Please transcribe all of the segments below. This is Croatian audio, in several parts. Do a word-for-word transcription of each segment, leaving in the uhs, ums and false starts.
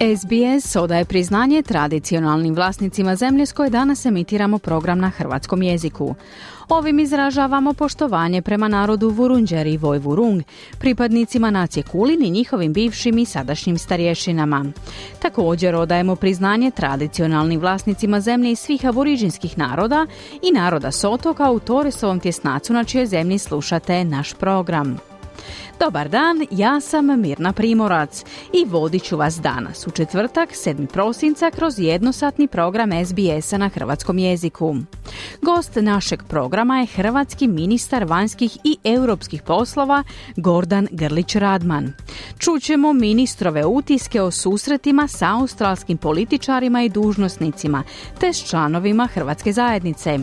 S B S odaje priznanje tradicionalnim vlasnicima zemlje s koje danas emitiramo program na hrvatskom jeziku. Ovim izražavamo poštovanje prema narodu Vurundjer i Vojvurung, pripadnicima nacije Kulin i njihovim bivšim i sadašnjim starješinama. Također odajemo priznanje tradicionalnim vlasnicima zemlje iz svih aboriđinskih naroda i naroda s otoka u Torresovom tjesnacu, na čijoj zemlji slušate naš program. Dobar dan, ja sam Mirna Primorac i vodit ću vas danas u četvrtak sedmog prosinca kroz jednosatni program S B S-a na hrvatskom jeziku. Gost našeg programa je hrvatski ministar vanjskih i europskih poslova Gordan Grlić-Radman. Čućemo ministrove utiske o susretima sa australskim političarima i dužnosnicima te s članovima hrvatske zajednice.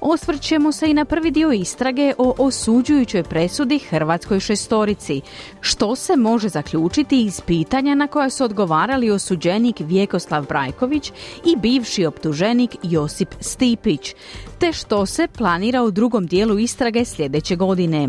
Osvrćemo se i na prvi dio istrage o osuđujućoj presudi hrvatskoj šestorici, što se može zaključiti iz pitanja na koja su odgovarali osuđenik Vjekoslav Brajković i bivši optuženik Josip Stipić, te što se planira u drugom dijelu istrage sljedeće godine.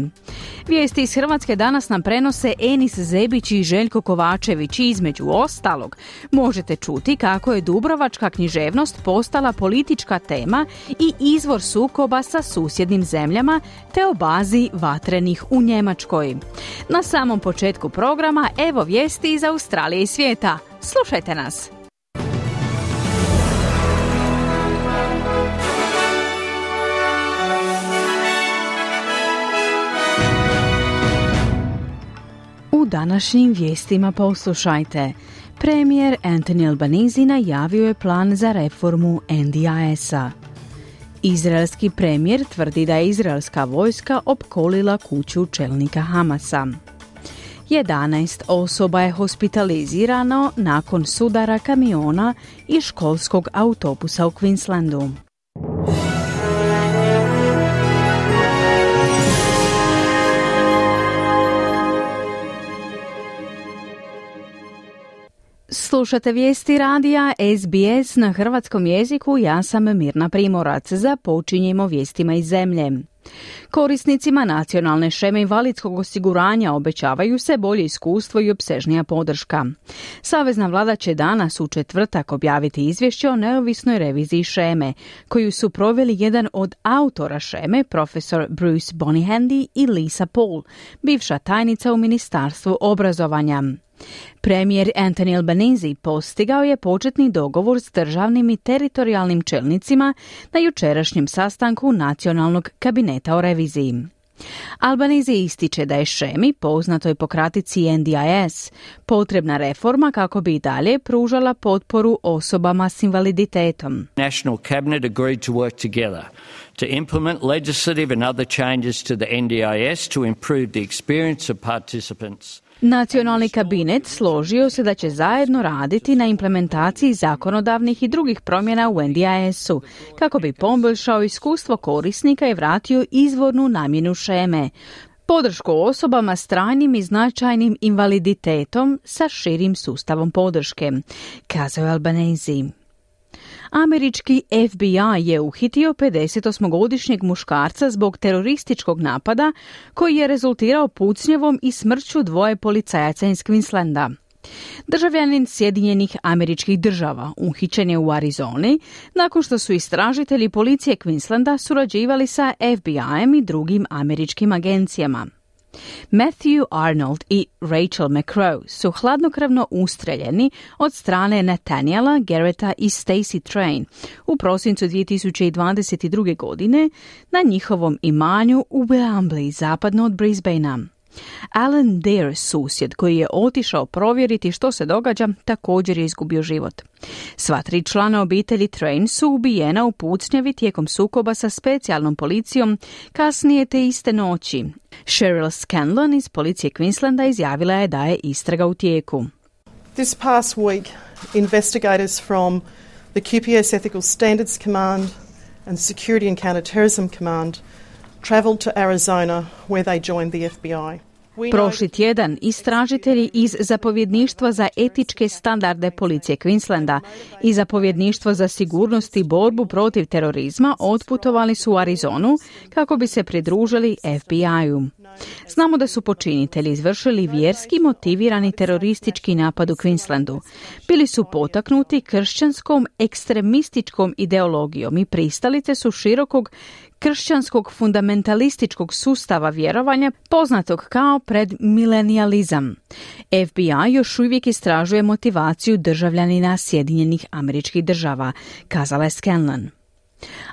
Vijesti iz Hrvatske danas nam prenose Enis Zebić i Željko Kovačević i između ostalog možete čuti kako je dubrovačka književnost postala politička tema i izvor sukoba sa susjednim zemljama, te o bazi vatrenih u Njemačkoj. Na samom početku programa evo vijesti iz Australije i svijeta. Slušajte nas! U današnjim vijestima poslušajte. Premijer Anthony Albanese najavio je plan za reformu N D I S-a. Izraelski premijer tvrdi da je izraelska vojska opkolila kuću čelnika Hamasa. jedanaest osoba je hospitalizirano nakon sudara kamiona i školskog autobusa u Queenslandu. Slušate vijesti radija S B S na hrvatskom jeziku, ja sam Mirna Primorac. Započinjemo vijestima iz zemlje. Korisnicima nacionalne šeme invalidskog osiguranja obećavaju se bolje iskustvo i opsežnija podrška. Savezna vlada će danas u četvrtak objaviti izvješće o neovisnoj reviziji šeme, koju su proveli jedan od autora šeme, profesor Bruce Bonihendi i Lisa Paul, bivša tajnica u Ministarstvu obrazovanja. Premijer Anthony Albanese postigao je početni dogovor s državnim i teritorijalnim čelnicima na jučerašnjem sastanku Nacionalnog kabineta o reviziji. Albanese ističe da je šemi, poznatoj po kratici N D I S, potrebna reforma kako bi i dalje pružala potporu osobama s invaliditetom. National Cabinet agreed to work together to implement legislative and other changes to the N D I S to improve the experience of participants. Nacionalni kabinet složio se da će zajedno raditi na implementaciji zakonodavnih i drugih promjena u N D I S-u, kako bi poboljšao iskustvo korisnika i vratio izvornu namjenu šeme. Podršku osobama s trajnim i značajnim invaliditetom sa širim sustavom podrške, kazao je Albanese. Američki F B I je uhitio pedeset osmogodišnjeg muškarca zbog terorističkog napada koji je rezultirao pucnjevom i smrću dvoje policajaca iz Queenslanda. Državljanin Sjedinjenih Američkih Država uhićen je u Arizoni nakon što su istražitelji policije Queenslanda surađivali sa F B I-em i drugim američkim agencijama. Matthew Arnold i Rachel McCrowe su hladnokrvno ustreljeni od strane Nathaniela Gerrata i Stacy Train u prosincu dvije tisuće dvadeset druge godine na njihovom imanju u Bambli, zapadno od Brisbanea. Alan Dare, susjed koji je otišao provjeriti što se događa, također je izgubio život. Sva tri člana obitelji Train su ubijena u pucnjavi tijekom sukoba sa specijalnom policijom kasnije te iste noći. Cheryl Scanlon iz policije Queenslanda izjavila je da je istraga u tijeku. This past week, investigators from the Q P S Ethical Standards Command and Security and Counterterrorism Command traveled to Arizona where they joined the F B I. Prošli tjedan istražitelji iz Zapovjedništva za etičke standarde policije Queenslanda i Zapovjedništva za sigurnost i borbu protiv terorizma otputovali su u Arizonu kako bi se pridružili F B I-u. Znamo da su počinitelji izvršili vjerski motivirani teroristički napad u Queenslandu. Bili su potaknuti kršćanskom ekstremističkom ideologijom i pristalice su širokog kršćanskog fundamentalističkog sustava vjerovanja poznatog kao predmilenijalizam. F B I još uvijek istražuje motivaciju državljanina Sjedinjenih Američkih Država, kazala je Scanlon.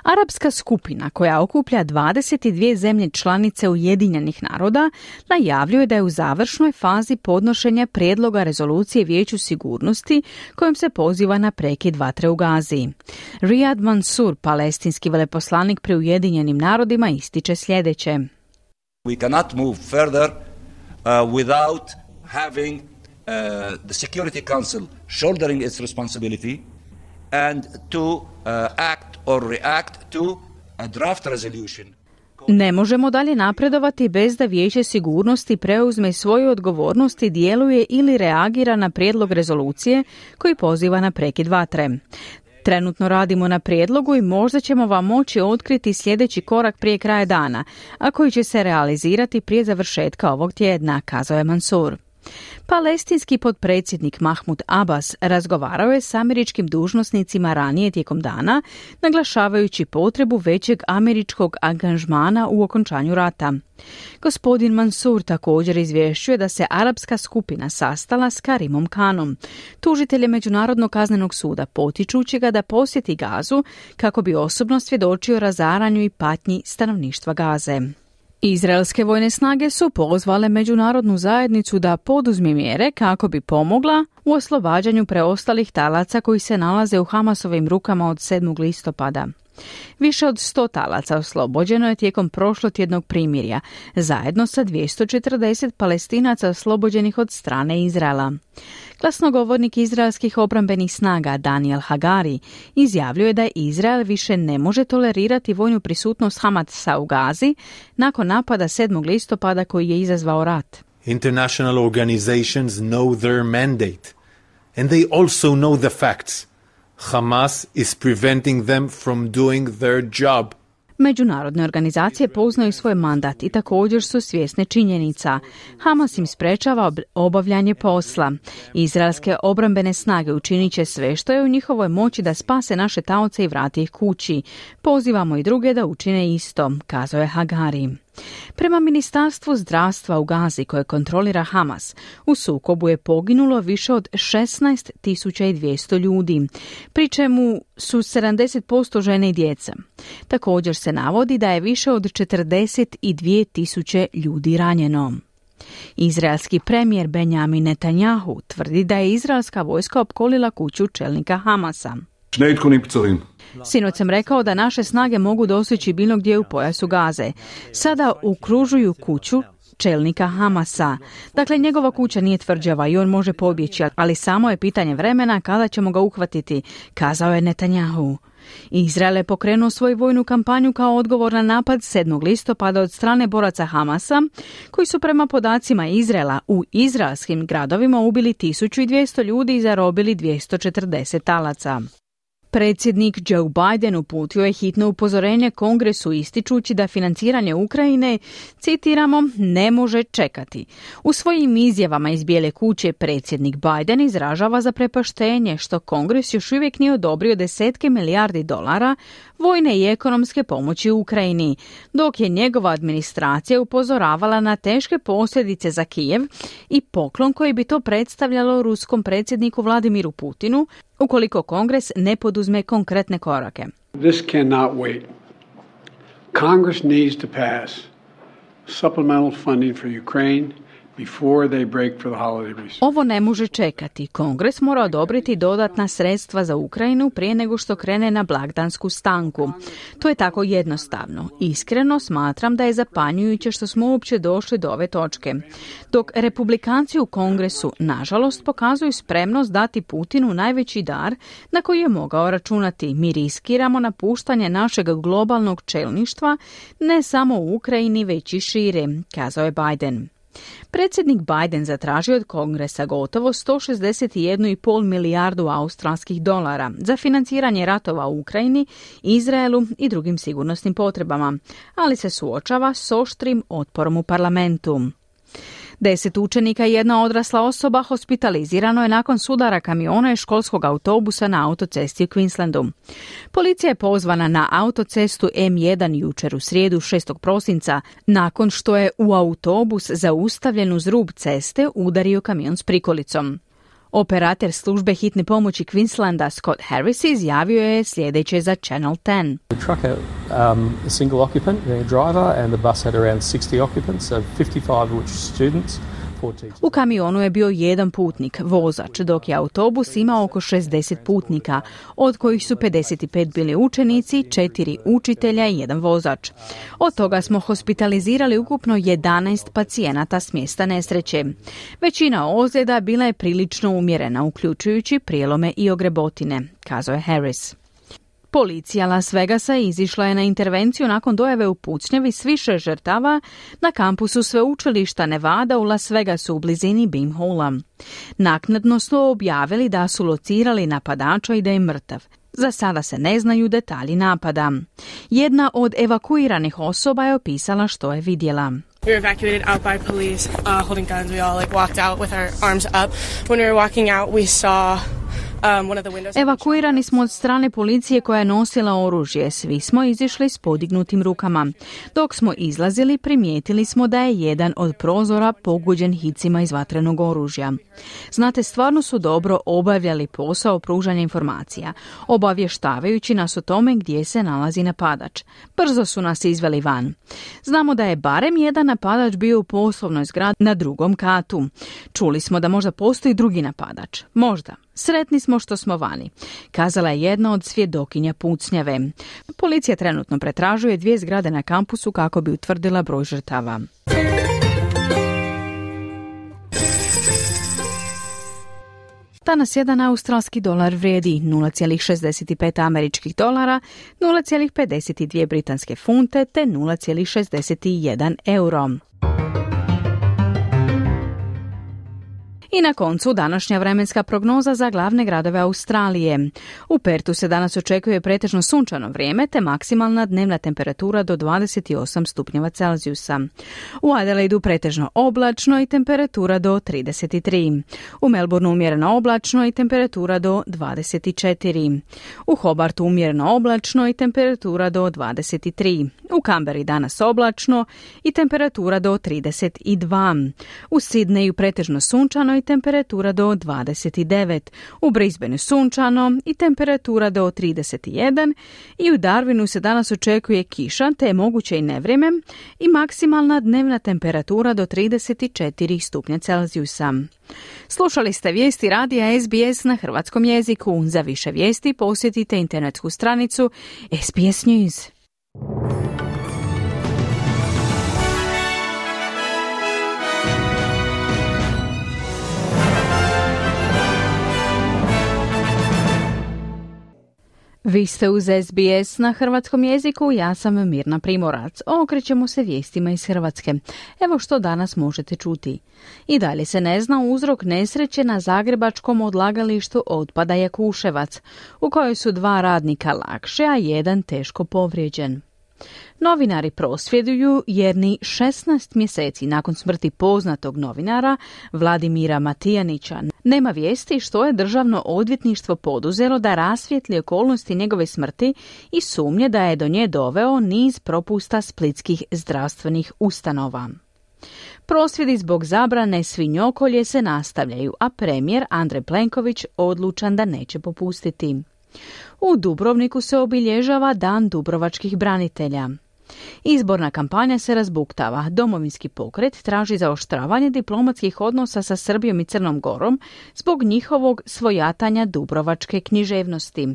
Arapska skupina koja okuplja dvadeset dvije zemlje članice Ujedinjenih naroda najavljuje da je u završnoj fazi podnošenja prijedloga rezolucije Vijeću sigurnosti kojom se poziva na prekid vatre u Gazi. Riyad Mansur, palestinski veleposlanik pri Ujedinjenim narodima, ističe sljedeće. We cannot move further uh, without having uh, the Security Council shouldering its responsibility and to Uh, act or react to a draft resolution. Ne možemo dalje napredovati bez da Vijeće sigurnosti preuzme svoju odgovornost i djeluje ili reagira na prijedlog rezolucije koji poziva na prekid vatre. Trenutno radimo na prijedlogu i možda ćemo vam moći otkriti sljedeći korak prije kraja dana, a koji će se realizirati prije završetka ovog tjedna, kazao je Mansur. Palestinski potpredsjednik Mahmoud Abbas razgovarao je s američkim dužnosnicima ranije tijekom dana, naglašavajući potrebu većeg američkog angažmana u okončanju rata. Gospodin Mansur također izvješćuje da se arapska skupina sastala s Karimom Khanom, tužiteljem Međunarodnog kaznenog suda, potičući ga da posjeti Gazu kako bi osobno svjedočio razaranju i patnji stanovništva Gaze. Izraelske vojne snage su pozvale međunarodnu zajednicu da poduzme mjere kako bi pomogla u oslobađanju preostalih talaca koji se nalaze u Hamasovim rukama od sedmog listopada. Više od sto talaca oslobođeno je tijekom prošlotjednog primirja, zajedno sa dvjesto četrdeset Palestinaca oslobođenih od strane Izraela. Glasnogovornik izraelskih obrambenih snaga Daniel Hagari izjavljuje da Izrael više ne može tolerirati vojnu prisutnost Hamasa u Gazi nakon napada sedmog listopada koji je izazvao rat. International organizations know their mandate and they also know the facts. Hamas is preventing them from doing their job. Međunarodne organizacije poznaju svoj mandat i također su svjesne činjenica. Hamas im sprečava obavljanje posla. Izraelske obrambene snage učinit će sve što je u njihovoj moći da spase naše taoce i vrati ih kući. Pozivamo i druge da učine isto, kazao je Hagari. Prema Ministarstvu zdravstva u Gazi koje kontrolira Hamas, u sukobu je poginulo više od šesnaest tisuća dvjesto ljudi, pri čemu su sedamdeset posto žene i djeca. Također se navodi da je više od četrdeset dvije tisuće ljudi ranjeno. Izraelski premijer Benjamin Netanyahu tvrdi da je izraelska vojska opkolila kuću čelnika Hamasa. Sinoć sam rekao da naše snage mogu doseći bilo gdje u pojasu Gaze. Sada okružuju kuću čelnika Hamasa. Dakle, njegova kuća nije tvrđava i on može pobjeći, ali samo je pitanje vremena kada ćemo ga uhvatiti, kazao je Netanjahu. Izrael je pokrenuo svoju vojnu kampanju kao odgovor na napad sedmog listopada od strane boraca Hamasa, koji su prema podacima Izraela u izraelskim gradovima ubili tisuću dvjesto ljudi i zarobili dvjesto četrdeset talaca. Predsjednik Joe Biden uputio je hitno upozorenje Kongresu ističući da financiranje Ukrajine, citiramo, ne može čekati. U svojim izjavama iz Bijele kuće predsjednik Biden izražava zaprepaštenje što Kongres još uvijek nije odobrio desetke milijardi dolara vojne i ekonomske pomoći Ukrajini, dok je njegova administracija upozoravala na teške posljedice za Kijev i poklon koji bi to predstavljalo ruskom predsjedniku Vladimiru Putinu, ukoliko Kongres ne poduzme konkretne korake. This cannot wait. Congress needs to pass supplemental funding for Ukraine before they break for the holiday recess. Ovo ne može čekati. Kongres mora odobriti dodatna sredstva za Ukrajinu prije nego što krene na blagdansku stanku. To je tako jednostavno. Iskreno smatram da je zapanjujuće što smo uopće došli do ove točke. Dok republikanci u Kongresu, nažalost, pokazuju spremnost dati Putinu najveći dar na koji je mogao računati, mi riskiramo napuštanje našeg globalnog čelništva ne samo u Ukrajini, već i šire, kazao je Biden. Predsjednik Biden zatražio od Kongresa gotovo sto šezdeset jedan zarez pet milijardu australskih dolara za financiranje ratova u Ukrajini, Izraelu i drugim sigurnosnim potrebama, ali se suočava s oštrim otporom u parlamentu. Deset učenika i jedna odrasla osoba hospitalizirano je nakon sudara kamiona i školskog autobusa na autocesti u Queenslandu. Policija je pozvana na autocestu M jedan jučer u srijedu šestog prosinca nakon što je u autobus zaustavljen uz rub ceste udario kamion s prikolicom. Operator službe hitne pomoći Queenslanda Scott Harris izjavio je sljedeće za Channel deset. The truck had um, a single occupant, the driver, and the bus had around sixty occupants, so fifty-five which students. U kamionu je bio jedan putnik, vozač, dok je autobus imao oko šezdeset putnika, od kojih su pedeset pet bili učenici, četiri učitelja i jedan vozač. Od toga smo hospitalizirali ukupno jedanaest pacijenata s mjesta nesreće. Većina ozljeda bila je prilično umjerena, uključujući prijelome i ogrebotine, kazao je Harris. Policija Las Vegasa izišla je na intervenciju nakon dojave u pucnjavi s više žrtava na kampusu sveučilišta Nevada u Las Vegasu u blizini Beam Halla. Naknadno su objavili da su locirali napadača i da je mrtav. Za sada se ne znaju detalji napada. Jedna od evakuiranih osoba je opisala što je vidjela. We were evacuated out by police, uh, holding guns. We all like walked out with our arms up. When we were walking out, we saw Evakuirani smo od strane policije koja je nosila oružje. Svi smo izišli s podignutim rukama. Dok smo izlazili, primijetili smo da je jedan od prozora pogođen hicima iz vatrenog oružja. Znate, stvarno su dobro obavljali posao pružanja informacija, obavještavajući nas o tome gdje se nalazi napadač. Brzo su nas izveli van. Znamo da je barem jedan napadač bio u poslovnoj zgradi na drugom katu. Čuli smo da možda postoji drugi napadač. Možda. Sretni smo što smo vani, kazala je jedna od svjedokinja pucnjave. Policija trenutno pretražuje dvije zgrade na kampusu kako bi utvrdila broj žrtava. Danas jedan australski dolar vrijedi nula zarez šezdeset pet američkih dolara, nula zarez pedeset dvije britanske funte te nula zarez šezdeset jedan euro. I na koncu današnja vremenska prognoza za glavne gradove Australije. U Pertu se danas očekuje pretežno sunčano vrijeme te maksimalna dnevna temperatura do dvadeset osam stupnjeva Celzijusa. U Adelaidu pretežno oblačno i temperatura do trideset tri. U Melbourneu umjereno oblačno i temperatura do dvadeset četiri. U Hobartu umjereno oblačno i temperatura do dvadeset tri. U Canberri danas oblačno i temperatura do trideset dva. U Sidneju pretežno sunčano i temperatura do dvadeset devet, u Brisbaneu sunčano i temperatura do trideset jedan i u Darwinu se danas očekuje kiša te je moguće i nevrijeme i maksimalna dnevna temperatura do trideset četiri stupnja Celzijusa. Slušali ste vijesti radija S B S na hrvatskom jeziku. Za više vijesti posjetite internetsku stranicu S B S News. Vi ste uz S B S na hrvatskom jeziku, ja sam Mirna Primorac. Okrećemo se vijestima iz Hrvatske. Evo što danas možete čuti. I dalje se ne zna uzrok nesreće na zagrebačkom odlagalištu otpada Jakuševac, u kojoj su dva radnika lakše, a jedan teško povrijeđen. Novinari prosvjeduju jer ni šesnaest mjeseci nakon smrti poznatog novinara Vladimira Matijanića nema vijesti što je državno odvjetništvo poduzelo da rasvijetli okolnosti njegove smrti i sumnje da je do nje doveo niz propusta splitskih zdravstvenih ustanova. Prosvjedi zbog zabrane svinjokolje se nastavljaju, a premijer Andrej Plenković odlučan da neće popustiti. U Dubrovniku se obilježava Dan dubrovačkih branitelja. Izborna kampanja se razbuktava. Domovinski pokret traži zaoštravanje diplomatskih odnosa sa Srbijom i Crnom Gorom zbog njihovog svojatanja dubrovačke književnosti.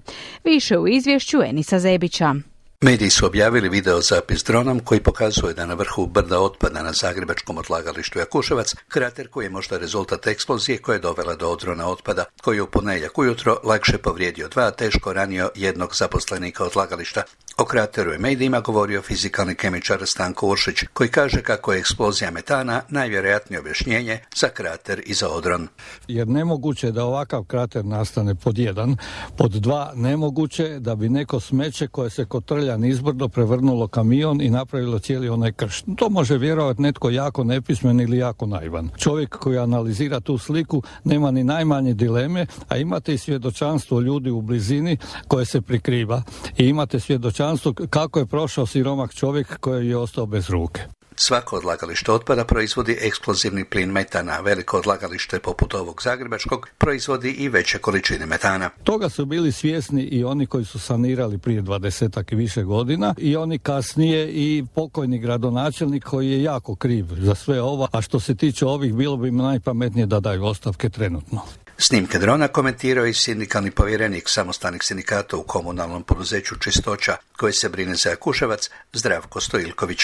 Više u izvješću Enisa Zebića. Mediji su objavili video zapis dronom koji pokazuje da na vrhu brda otpada na zagrebačkom odlagalištu Jakuševac krater koji je možda rezultat eksplozije koja je dovela do odrona otpada koji je u ponedjeljak ujutro lakše povrijedio dva, teško ranio jednog zaposlenika odlagališta. O krateru je medijima govorio fizikalni kemičar Stanko Uršić koji kaže kako je eksplozija metana najvjerojatnije objašnjenje za krater i za odron. Jer nemoguće je da ovakav krater nastane pod jedan, pod dva nemoguće je da bi neko smeće koje se kotrlja nizbrdo prevrnulo kamion i napravilo cijeli onaj krš. To može vjerovati netko jako nepismen ili jako naivan. Čovjek koji analizira tu sliku nema ni najmanje dileme, a imate i svjedočanstvo ljudi u blizini koje se prikriva i imate svjedočanstvo kako je prošao siromak čovjek koji je ostao bez ruke. Svako odlagalište otpada proizvodi eksplozivni plin metana. Veliko odlagalište poput ovog zagrebačkog proizvodi i veće količine metana. Toga su bili svjesni i oni koji su sanirali prije dvadesetak i više godina i oni kasnije i pokojni gradonačelnik koji je jako kriv za sve ovo, a što se tiče ovih bilo bi najpametnije da daju ostavke trenutno. Snimke drona komentirao i sindikalni povjerenik samostalnih sindikata u komunalnom poduzeću Čistoća koji se brine za Jakuševac Zdravko Stojilković.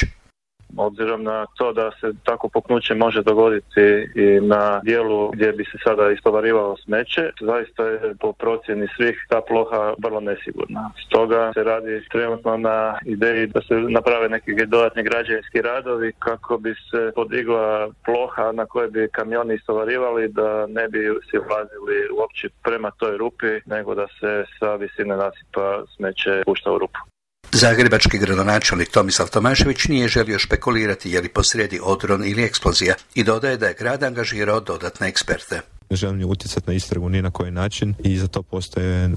Obzirom na to da se tako puknuće može dogoditi i na dijelu gdje bi se sada istovarivalo smeće, zaista je po procjeni svih ta ploha vrlo nesigurna. Stoga se radi trenutno na ideji da se naprave neki dodatni građevinski radovi kako bi se podigla ploha na kojoj bi kamioni istovarivali da ne bi se ulazili uopće prema toj rupi, nego da se sa visine nasipa smeće pušta u rupu. Zagrebački gradonačelnik Tomislav Tomašević nije želio špekulirati je li posrijedi odron ili eksplozija i dodaje da je grad angažirao dodatne eksperte. Ne želim utjecati na istragu ni na koji način i za to postoje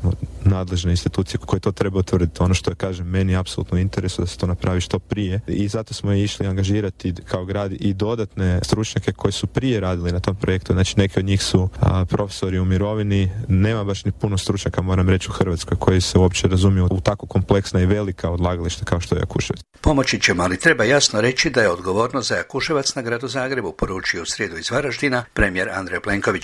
nadležne institucije koje to treba utvrditi. Ono što je, kažem, meni je apsolutno interes da se to napravi što prije i zato smo išli angažirati kao grad i dodatne stručnjake koji su prije radili na tom projektu. Znači neki od njih su a, profesori u mirovini, nema baš ni puno stručnjaka, moram reći, u Hrvatskoj koji se uopće razumiju u tako kompleksna i velika odlagališta kao što je Jakuševac. Pomoći ćemo, ali treba jasno reći da je odgovornost za Jakuševac na gradu Zagrebu, poručio u srijedu iz Varaždina premijer Andrej Plenković.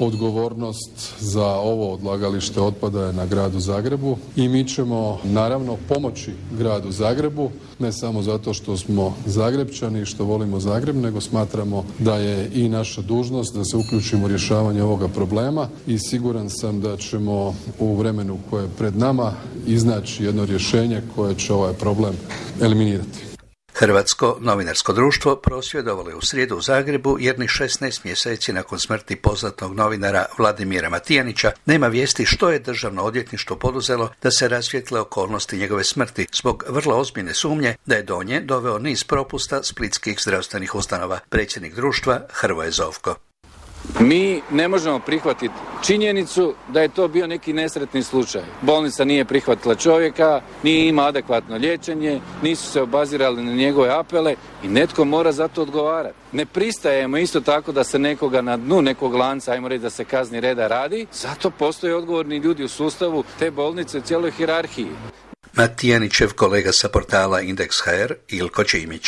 Odgovornost za ovo odlagalište otpada je na gradu Zagrebu i mi ćemo naravno pomoći gradu Zagrebu, ne samo zato što smo Zagrepčani i što volimo Zagreb, nego smatramo da je i naša dužnost da se uključimo u rješavanje ovoga problema i siguran sam da ćemo u vremenu koje je pred nama iznaći jedno rješenje koje će ovaj problem eliminirati. Hrvatsko novinarsko društvo prosvjedovalo je u srijedu u Zagrebu jer ni šesnaest mjeseci nakon smrti poznatog novinara Vladimira Matijanića nema vijesti što je državno odvjetništvo poduzelo da se rasvijetle okolnosti njegove smrti zbog vrlo ozbiljne sumnje da je do nje doveo niz propusta splitskih zdravstvenih ustanova. Predsjednik društva Hrvoje Zovko. Mi ne možemo prihvatiti činjenicu da je to bio neki nesretni slučaj. Bolnica nije prihvatila čovjeka, nije imao adekvatno liječenje, nisu se obazirali na njegove apele i netko mora za to odgovarati. Ne pristajemo isto tako da se nekoga na dnu nekog lanca, ajmo reći da se kazni reda radi, zato postoje odgovorni ljudi u sustavu te bolnice u cijeloj hijerarhiji. Matijanićev kolega sa portala Indeks.hr Ilko Čimić.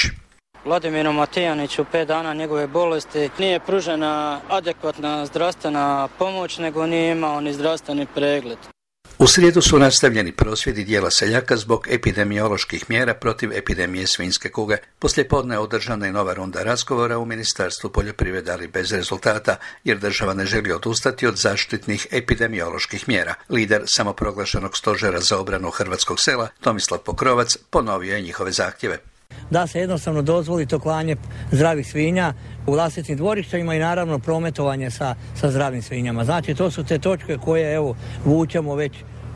Vladimiru Matijaniću pet dana njegove bolesti nije pružena adekvatna zdravstvena pomoć, nego nije imao ni zdravstveni pregled. U srijedu su nastavljeni prosvjedi dijela seljaka zbog epidemioloških mjera protiv epidemije svinjske kuge. Poslijepodne je održana i nova runda razgovora u Ministarstvu poljoprivrede, ali bez rezultata, jer država ne želi odustati od zaštitnih epidemioloških mjera. Lider samoproglašenog stožera za obranu hrvatskog sela, Tomislav Pokrovac, ponovio je njihove zahtjeve. Da se jednostavno dozvoli to klanje zdravih svinja u vlastitim dvorištima i naravno prometovanje sa, sa zdravim svinjama. Znači to su te točke koje evo vučemo već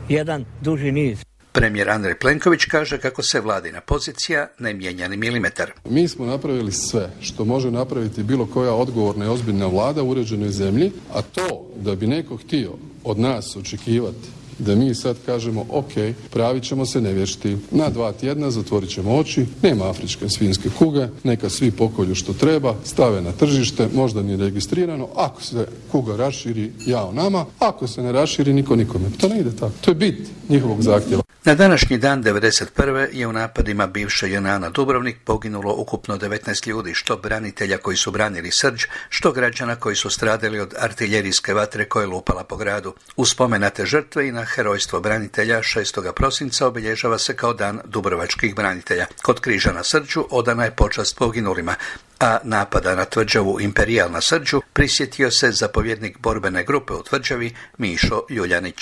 jedan duži niz. Premijer Andrej Plenković kaže kako se vladina pozicija ne mijenja ni milimetar. Mi smo napravili sve što može napraviti bilo koja odgovorna i ozbiljna vlada u uređenoj zemlji, a to da bi neko htio od nas očekivati da mi sad kažemo ok, pravit ćemo se nevješti, na dva tjedna zatvorit ćemo oči, nema afričke svinjske kuge, neka svi pokolju što treba, stave na tržište, možda nije registrirano, ako se kuga raširi jao nama, ako se ne raširi niko nikome. To ne ide tako, to je bit njihovog zahtjeva. Na današnji dan devedeset prve je u napadima bivše J N A na Dubrovnik poginulo ukupno devetnaest ljudi, što branitelja koji su branili Srđ, što građana koji su stradali od artiljerijske vatre koja je lupala po gradu. U spomen na te žrtve i na herojstvo branitelja šestog prosinca obilježava se kao dan dubrovačkih branitelja. Kod križa na Srđu odana je počast poginulima, a napada na tvrđavu Imperijal na Srđu prisjetio se zapovjednik borbene grupe u tvrđavi Mišo Juljanić.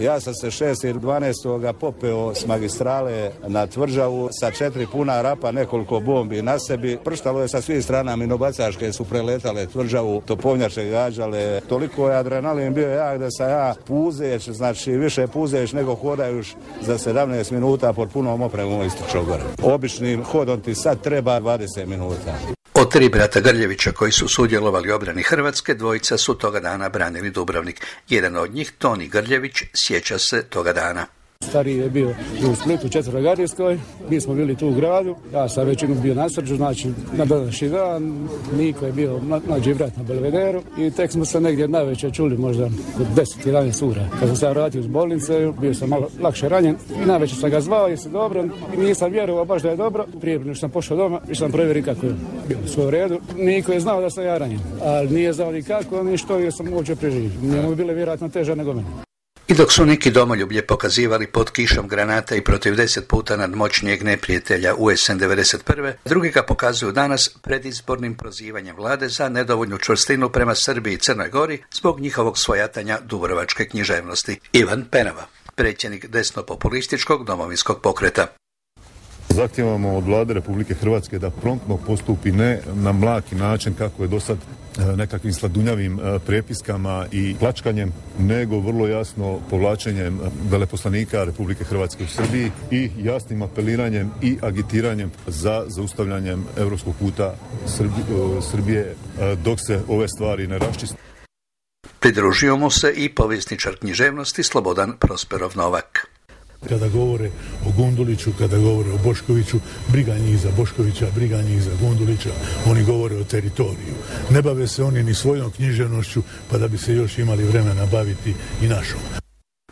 Ja sam se šestog ili dvanaestog popeo s magistrale na tvrđavu sa četiri puna rapa, nekoliko bombi na sebi. Prštalo je sa svih strana, minobacaške su preletale tvrđavu, topovnjače gađale. Toliko je adrenalin bio jak da sam ja puzeć, znači više puzeć nego hodajuš za sedamnaest minuta pod punom opremom istrčao gore. Običnim hodom ti sad treba dvadeset minuta. Od tri brata Grljevića koji su sudjelovali u obrani Hrvatske, dvojica su toga dana branili Dubrovnik. Jedan od njih, Toni Grljević, sjeća se toga dana. Stariji je bio u Splitu, Četvragarijskoj, mi smo bili tu u gradu, ja sam većinom bio na Srđu, znači na današnji dan, Niko je bio mlađi brat na Belvederu i tek smo se negdje najveće čuli, možda od deset do jedanaest ura. Kad sam se vratio iz bolnice, bio sam malo lakše ranjen i najveće sam ga zvao, jesi dobro, i nisam vjerovao baš da je dobro. Prije nego što sam pošao doma, i sam provjerio kako je bio u svoj redu. Niko je znao da sam ja ranjen, ali nije znao ni kako, ni što, jer sam uopće preživio. Njemu je bilo vjerojatno teže nego meni. I dok su neki domoljublje pokazivali pod kišom granata i protiv deset puta nadmoćnijeg neprijatelja U S N devedeset prve, drugi ga pokazuju danas predizbornim prozivanjem vlade za nedovoljnu čvrstinu prema Srbiji i Crnoj Gori zbog njihovog svojatanja dubrovačke književnosti. Ivan Penava, predsjednik desnopopulističkog Domovinskog pokreta. Zahtijevamo od vlade Republike Hrvatske da promptno postupi, ne na mlaki način kako je do sad nekakvim sladunjavim prepiskama i plačkanjem, nego vrlo jasno povlačenjem veleposlanika Republike Hrvatske u Srbiji i jasnim apeliranjem i agitiranjem za zaustavljanjem europskog puta Srbije dok se ove stvari ne raščiste. Pridružio mu se i povjesničar književnosti Slobodan Prosperov Novak. Kada govore o Gunduliću, kada govore o Boškoviću, briga njih za Boškovića, briga njih za Gundulića, oni govore o teritoriju. Ne bave se oni ni svojom književnošću, pa da bi se još imali vremena baviti i našom.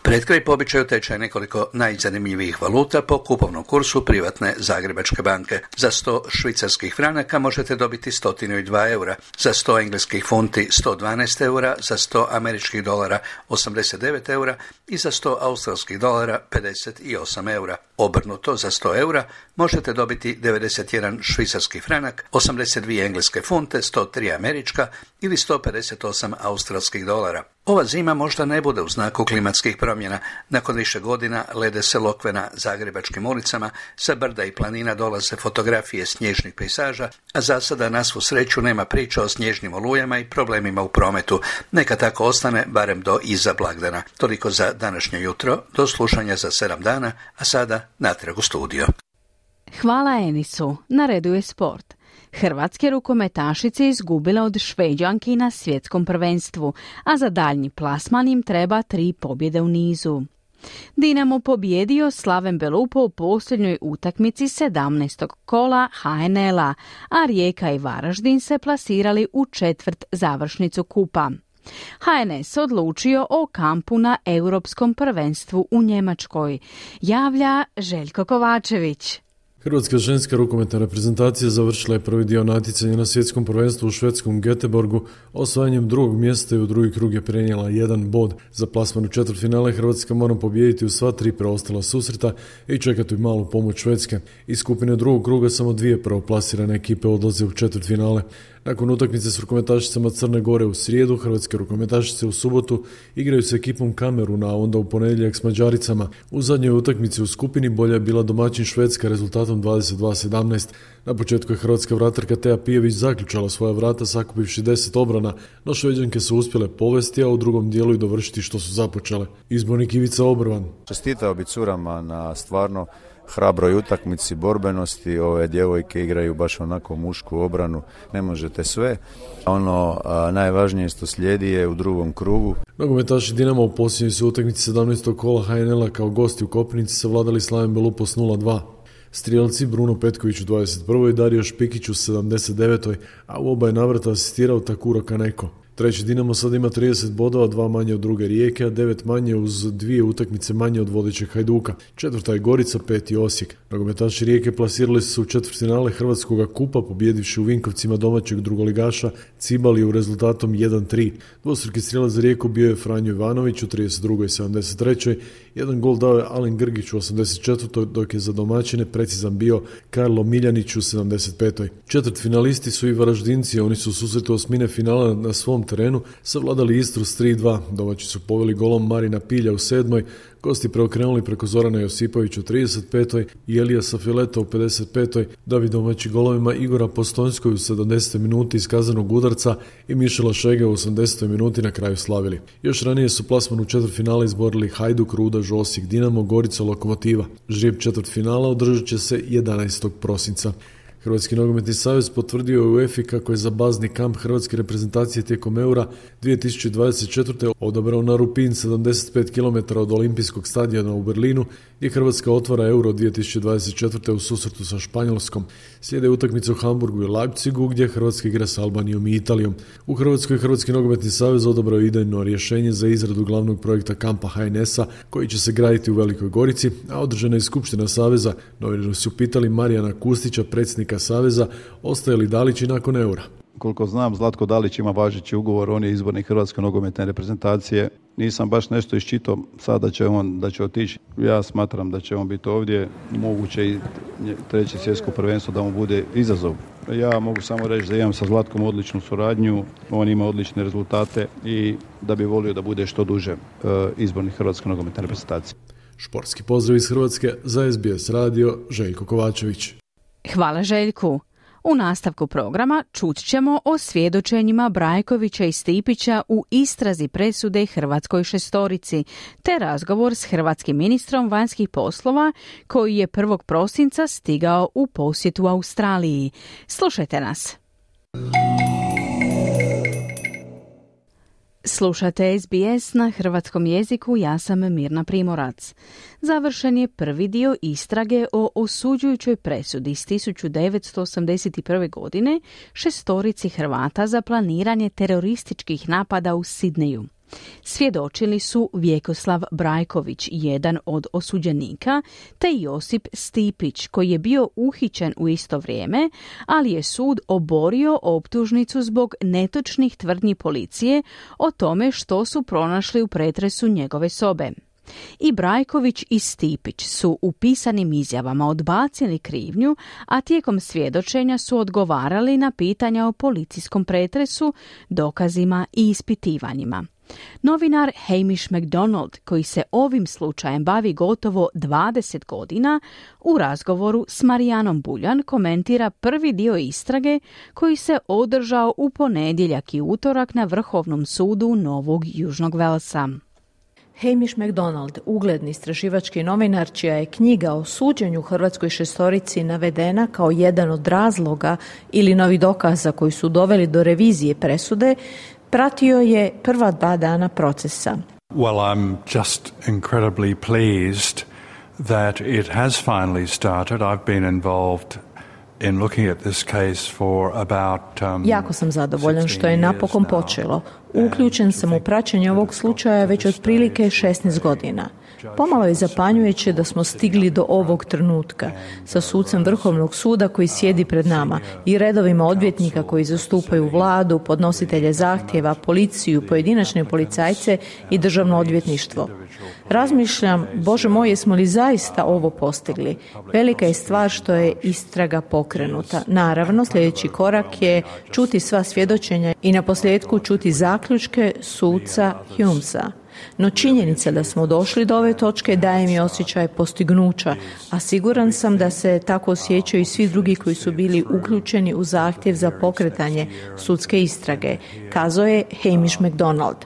Pred kraj po običaju tečaj nekoliko najzanimljivijih valuta po kupovnom kursu privatne Zagrebačke banke. Za sto švicarskih franaka možete dobiti sto dva eura, za sto engleskih funti sto dvanaest eura, za sto američkih dolara osamdeset devet eura i za sto australskih dolara pedeset osam eura. Obrnuto, za sto eura možete dobiti devedeset jedan švicarski franak, osamdeset dvije engleske funte, sto tri američka ili sto pedeset osam australskih dolara. Ova zima možda ne bude u znaku klimatskih promjena. Nakon više godina lede se lokve na zagrebačkim ulicama, sa brda i planina dolaze fotografije snježnih pejzaža, a za sada na svu sreću nema priča o snježnim olujama i problemima u prometu. Neka tako ostane barem do iza blagdana. Toliko za današnje jutro, do slušanja za sedam dana, a sada natrag u studio. Hvala Enisu, na redu je sport. Hrvatske rukometašice izgubile od Šveđanki na svjetskom prvenstvu, a za daljnji plasman im treba tri pobjede u nizu. Dinamo pobijedio Slaven Belupo u posljednjoj utakmici sedamnaestog kola H N L-a, a Rijeka i Varaždin se plasirali u četvrt završnicu kupa. H N S odlučio o kampu na Europskom prvenstvu u Njemačkoj, javlja Željko Kovačević. Hrvatska ženska rukometna reprezentacija završila je prvi dio natjecanja na svjetskom prvenstvu u švedskom Göteborgu, osvajanjem drugog mjesta i u drugi krug je prenijela jedan bod. Za plasman u četvrtfinale Hrvatska mora pobijediti u sva tri preostala susreta i čekati malu pomoć Švedske. Iz skupine drugog kruga samo dvije prvoplasirane ekipe odlaze u četvrtfinale. Nakon utakmice s rukometašicama Crne Gore u srijedu, hrvatske rukometašice u subotu igraju s ekipom Kameruna, a onda u ponedjeljak s Mađaricama. U zadnjoj utakmici u skupini bolja je bila domaćin Švedska rezultatom dvadeset dva sedamnaest. Na početku je hrvatska vratarka Teja Pijević zaključala svoja vrata sakupivši deset obrana, no Šveđanke su uspjele povesti, a u drugom dijelu i dovršiti što su započele. Izbornik Ivica Obrvan. Čestitao bi curama na stvarno hrabroj utakmici, borbenosti. Ove djevojke igraju baš onako mušku obranu, ne možete sve. Ono a, najvažnije što slijedi je u drugom krugu. Nogometaši Dinama u posljednjoj su utakmici sedamnaestog kola H N L-a kao gosti u Kopnici savladali Slaven Belupo s nula dva. Strijelci Bruno Petković u dvadeset prvoj i Dario Špikić u sedamdeset devetoj, a u oba je navrata asistirao Takuro Kaneko. Treći Dinamo sad ima trideset bodova, dva manje od druge Rijeke, a devet manje uz dvije utakmice manje od vodećeg Hajduka. Četvrta je Gorica, peti Osijek. Nogometaši Rijeke plasirali su u četvrtfinale Hrvatskog kupa, pobjedivši u Vinkovcima domaćeg drugoligaša Cibaliju rezultatom jedan tri. Dvostruki strijelac za Rijeku bio je Franjo Ivanović u trideset drugoj i sedamdeset trećoj Jedan gol dao je Alen Grgić u osamdeset četvrtoj dok je za domaćine precizan bio Karlo Miljanić u sedamdeset petoj Četvrtfinalisti su i Varaždinci, oni su u susretu osmine finala na svom terenu savladali Istru s tri dva Domaći su poveli golom Marina Pilja u sedmoj Gosti preokrenuli preko Zorana Josipovića u trideset petoj i Elijasa Fileta u pedeset petoj da bi domaći golovima Igora Postonjskoj u sedamdesetoj minuti iz kaznenog udarca i Mišela Šege u osamdesetoj minuti na kraju slavili. Još ranije su plasman u četvrtfinale izborili Hajduk, Ruda, Osijek, Dinamo, Gorica, Lokomotiva. Žrijeb četvrtfinala održat će se jedanaestog prosinca Hrvatski nogometni savez potvrdio je UEFA kako je za bazni kamp hrvatske reprezentacije tijekom Eura dvije tisuće dvadeset četvrte odabrao na Rupin sedamdeset pet kilometara od olimpijskog stadiona u Berlinu gdje Hrvatska otvara Euro dvije tisuće dvadeset četvrte u susretu sa Španjolskom. Slijede utakmice u Hamburgu i Leipzigu gdje Hrvatska igra sa Albanijom i Italijom. U Hrvatskoj Hrvatski nogometni savez odabrao idejno rješenje za izradu glavnog projekta kampa ha en esa koji će se graditi u Velikoj Gorici, a održana je skupština saveza. Novinari su pitali Marijana Kustića, predsjednika saveza, ostaje li Dalić i nakon Eura. Koliko znam, Zlatko Dalić ima važeći ugovor, on je izbornik Hrvatske nogometne reprezentacije. Nisam baš nešto iščitao sada da će on da će otići. Ja smatram da će on biti ovdje, moguće i treće svjetsko prvenstvo da mu bude izazov. Ja mogu samo reći da imam sa Zlatkom odličnu suradnju, on ima odlične rezultate i da bi volio da bude što duže izbornik Hrvatske nogometne reprezentacije. Športski pozdrav iz Hrvatske za es be es radio, Željko Kovačević. Hvala Željku. U nastavku programa čut ćemo o svjedočenjima Brajkovića i Stipića u istrazi presude Hrvatskoj šestorici, te razgovor s hrvatskim ministrom vanjskih poslova koji je prvog prosinca stigao u posjetu Australiji. Slušajte nas. Slušate es be es na hrvatskom jeziku, ja sam Mirna Primorac. Završen je prvi dio istrage o osuđujućoj presudi iz tisuću devetsto osamdeset prve godine šestorici Hrvata za planiranje terorističkih napada u Sidneju. Svjedočili su Vjekoslav Brajković, jedan od osuđenika, te Josip Stipić, koji je bio uhićen u isto vrijeme, ali je sud oborio optužnicu zbog netočnih tvrdnji policije o tome što su pronašli u pretresu njegove sobe. I Brajković i Stipić su u pisanim izjavama odbacili krivnju, a tijekom svjedočenja su odgovarali na pitanja o policijskom pretresu, dokazima i ispitivanjima. Novinar Hamish McDonald, koji se ovim slučajem bavi gotovo dvadeset godina, u razgovoru s Marijanom Buljan komentira prvi dio istrage koji se održao u ponedjeljak i utorak na Vrhovnom sudu Novog Južnog Velsa. Hamish McDonald, ugledni istraživački novinar čija je knjiga o suđenju hrvatskoj šestorici navedena kao jedan od razloga ili novi dokaza koji su doveli do revizije presude, pratio je prva dva dana procesa. Well, I'm just incredibly pleased that it has finally started. I've been involved in looking at this case for about um, Jako sam zadovoljan što je napokon počelo. Uključen sam u praćenje ovog slučaja već otprilike šesnaest godina. Pomalo je zapanjujuće da smo stigli do ovog trenutka sa sucem Vrhovnog suda koji sjedi pred nama i redovima odvjetnika koji zastupaju vladu, podnositelje zahtjeva, policiju, pojedinačne policajce i državno odvjetništvo. Razmišljam, Bože moj, jesmo li zaista ovo postigli? Velika je stvar što je istraga pokrenuta. Naravno, sljedeći korak je čuti sva svjedočenja i na posljedku čuti zaključke suca Humesa. No činjenica da smo došli do ove točke daje mi osjećaj postignuća, a siguran sam da se tako osjećaju i svi drugi koji su bili uključeni u zahtjev za pokretanje sudske istrage, kazao je Hamish McDonald.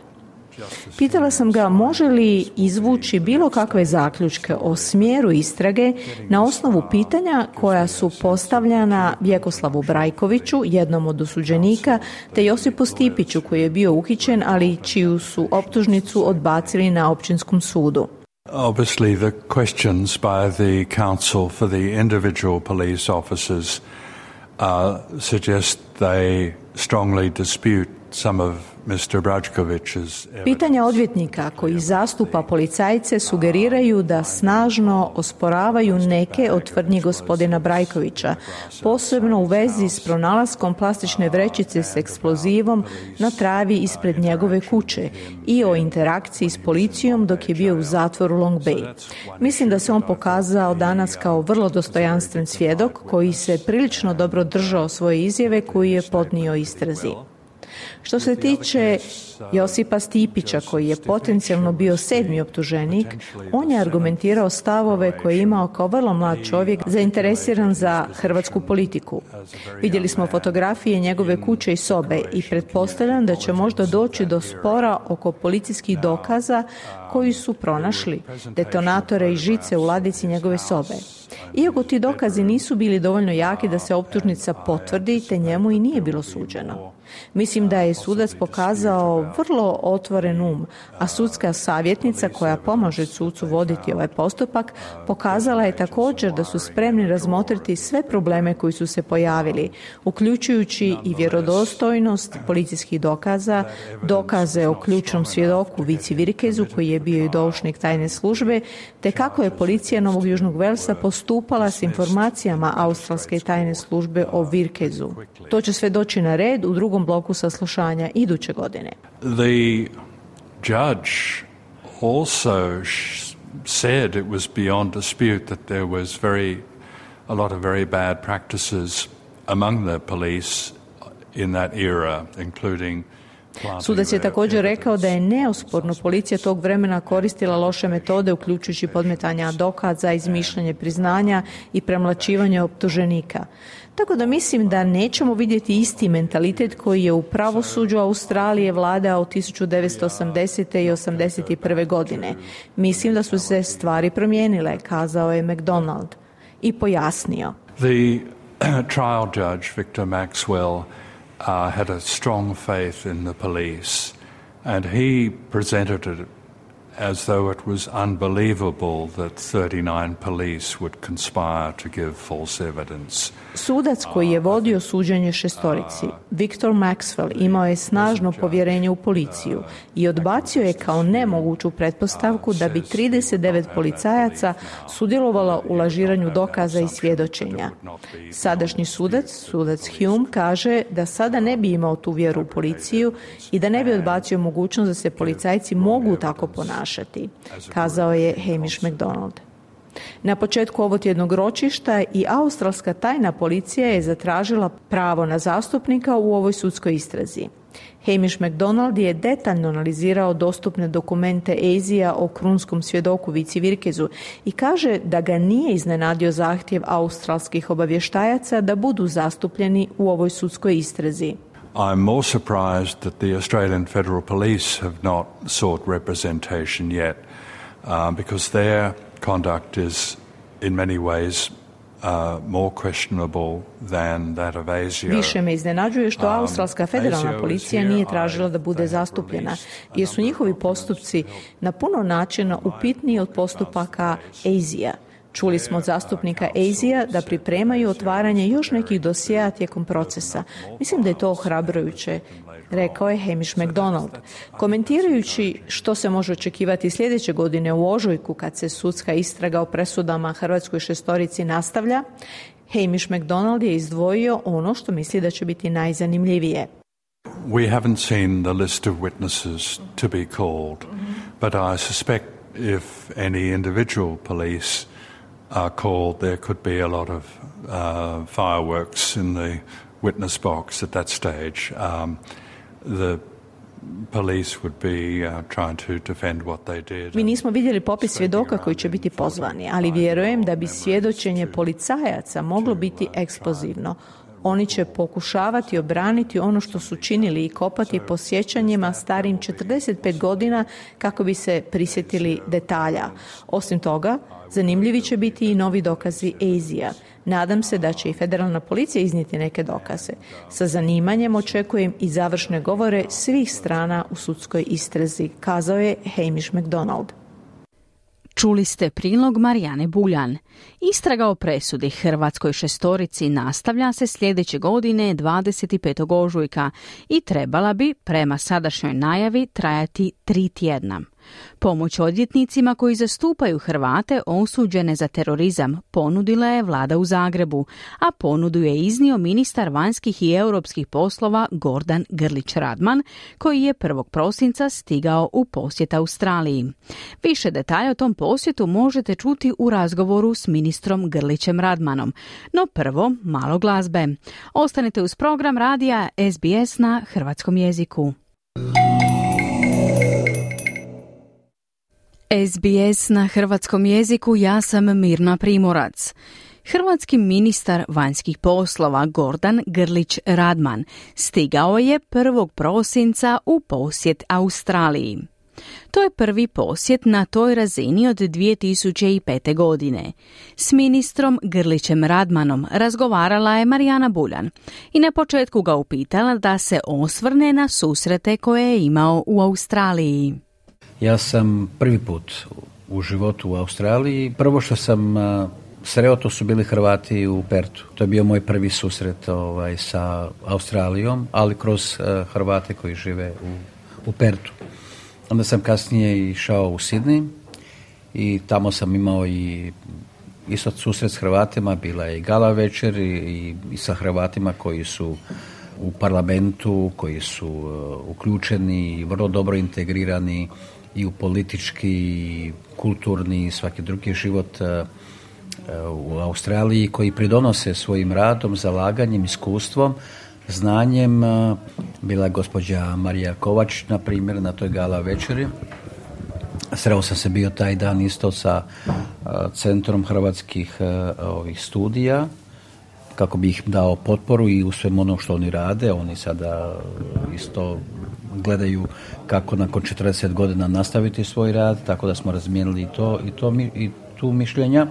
Pitala sam ga može li izvući bilo kakve zaključke o smjeru istrage na osnovu pitanja koja su postavljana Vjekoslavu Brajkoviću, jednom od osuđenika, te Josipu Stipiću koji je bio uhićen, ali čiju su optužnicu odbacili na općinskom sudu. Obviously the questions by the counsel for the individual police officers uh, suggest they strongly dispute Pitanja odvjetnika koji zastupa policajce sugeriraju da snažno osporavaju neke od tvrdnji gospodina Brajkovića, posebno u vezi s pronalaskom plastične vrećice s eksplozivom na travi ispred njegove kuće i o interakciji s policijom dok je bio u zatvoru Long Bay. Mislim da se on pokazao danas kao vrlo dostojanstven svjedok koji se prilično dobro držao svoje izjave koju je podnio istrazi. Što se tiče Josipa Stipića, koji je potencijalno bio sedmi optuženik, on je argumentirao stavove koje je imao kao vrlo mlad čovjek zainteresiran za hrvatsku politiku. Vidjeli smo fotografije njegove kuće i sobe i pretpostavljam da će možda doći do spora oko policijskih dokaza koji su pronašli, detonatore i žice u ladici njegove sobe. Iako ti dokazi nisu bili dovoljno jaki da se optužnica potvrdi, te njemu i nije bilo suđeno. Mislim da je sudac pokazao vrlo otvoren um, a sudska savjetnica koja pomaže sucu voditi ovaj postupak pokazala je također da su spremni razmotriti sve probleme koji su se pojavili, uključujući i vjerodostojnost policijskih dokaza, dokaze o ključnom svjedoku Vici Virkezu koji je bio i doušnik tajne službe, te kako je policija Novog Južnog Velsa postupala s informacijama australske tajne službe o Virkezu. To će sve doći na red u drugom bloku saslušanja iduće godine. The judge also said it was beyond dispute that there was very a lot of very bad practices among the police in that era, including. Sudac je također rekao da je neosporno policija tog vremena koristila loše metode, uključujući podmetanja dokaza, izmišljanje priznanja i premlaćivanje optuženika. Tako da mislim da nećemo vidjeti isti mentalitet koji je u pravosuđu Australije vladao tisuću devetsto osamdesete i osamdeset prve godine. Mislim da su se stvari promijenile, kazao je McDonald i pojasnio. The trial judge Victor Maxwell Uh, had a strong faith in the police, and he presented it as though it was unbelievable that thirty-nine police would conspire to give false evidence. Sudac koji je vodio suđenje šestorici, Victor Maxwell, imao je snažno povjerenje u policiju i odbacio je kao nemoguću pretpostavku da bi trideset devet policajaca sudjelovalo u lažiranju dokaza i svjedočenja. Sadašnji sudac, sudac Hume, kaže da sada ne bi imao tu vjeru u policiju i da ne bi odbacio mogućnost da se policajci mogu tako ponašati, kazao je Hamish McDonald. Na početku ovog jednog ročišta i australska tajna policija je zatražila pravo na zastupnika u ovoj sudskoj istrazi. Hamish McDonald je detaljno analizirao dostupne dokumente Azija o krunskom svjedoku Vici Virkezu i kaže da ga nije iznenadio zahtjev australskih obavještajaca da budu zastupljeni u ovoj sudskoj istrazi. I'm more surprised that the Australian Federal Police have not sought representation yet, um, because their conduct is in many ways Uh, more questionable than that of Asia. Više me iznenađuje što australska federalna policija nije tražila da bude zastupljena, jer su njihovi postupci na puno načina upitniji od postupaka Azija. Čuli smo od zastupnika Azija da pripremaju otvaranje još nekih dosjea tijekom procesa. Mislim da je to ohrabrujuće, rekao je Hamish McDonald. Komentirajući što se može očekivati sljedeće godine u ožujku kad se sudska istraga o presudama hrvatskoj šestorici nastavlja, Hamish McDonald je izdvojio ono što misli da će biti najzanimljivije. We haven't seen the list of witnesses to be called, but I suspect if any individual police are called, there could be a lot of uh, fireworks in the witness box at that stage. Um, The police would be uh, trying to defend what they did. Mi nismo vidjeli popis svjedoka koji će biti pozvani, ali vjerujem da bi svjedočenje policajaca moglo biti eksplozivno. Oni će pokušavati obraniti ono što su činili i kopati po sjećanjima starim četrdeset pet godina kako bi se prisjetili detalja. Osim toga, zanimljivi će biti i novi dokazi Azija. Nadam se da će i federalna policija iznijeti neke dokaze. Sa zanimanjem očekujem i završne govore svih strana u sudskoj istrazi, kazao je Hamish McDonald. Čuli ste prilog Marijane Buljan. Istraga o presudi hrvatskoj šestorici nastavlja se sljedeće godine dvadeset petog ožujka i trebala bi, prema sadašnjoj najavi, trajati tri tjedna. Pomoć odvjetnicima koji zastupaju Hrvate osuđene za terorizam ponudila je vlada u Zagrebu, a ponudu je iznio ministar vanjskih i europskih poslova Gordan Grlić-Radman, koji je prvog prosinca stigao u posjet Australiji. Više detalja o tom posjetu možete čuti u razgovoru s ministrom Grlićem Radmanom, no prvo malo glazbe. Ostanite uz program radija S B S na hrvatskom jeziku. S B S na hrvatskom jeziku, ja sam Mirna Primorac. Hrvatski ministar vanjskih poslova Gordan Grlić-Radman stigao je prvog prosinca u posjet Australiji. To je prvi posjet na toj razini od dvije tisuće pete. godine. S ministrom Grlićem Radmanom razgovarala je Marijana Buljan i na početku ga upitala da se osvrne na susrete koje je imao u Australiji. Ja sam prvi put u životu u Australiji. Prvo što sam sreo, to su bili Hrvati u Pertu. To je bio moj prvi susret ovaj, sa Australijom, ali kroz uh, Hrvate koji žive u, u Pertu. Onda sam kasnije išao u Sydney i tamo sam imao i isto susret s Hrvatima. Bila je i gala večer i, i, i sa Hrvatima koji su u parlamentu, koji su uh, uključeni i vrlo dobro integrirani i u politički, i kulturni i svaki drugi život uh, u Australiji, koji pridonose svojim radom, zalaganjem, iskustvom, znanjem. Uh, bila je gospođa Marija Kovač, na primjer, na toj gala večeri. Sreo sam se bio taj dan isto sa uh, Centrom hrvatskih uh, ovih studija, kako bi ih dao potporu i u svem ono što oni rade. Oni sada isto gledaju kako nakon četrdeset godina nastaviti svoj rad, tako da smo razmijenili i, to, i, to, i tu mišljenja.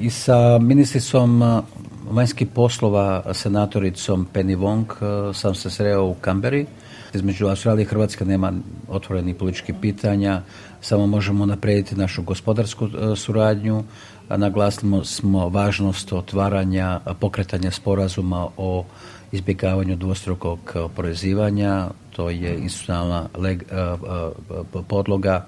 I sa ministricom vanjskih poslova, senatoricom Penny Wong, sam se sreo u Canberri. Između Australije i Hrvatske nema otvorenih političkih pitanja, samo možemo naprijediti našu gospodarsku suradnju. Naglasili smo važnost otvaranja, pokretanja sporazuma o izbjegavanju dvostrukog oporezivanja. To je institucionalna leg, podloga,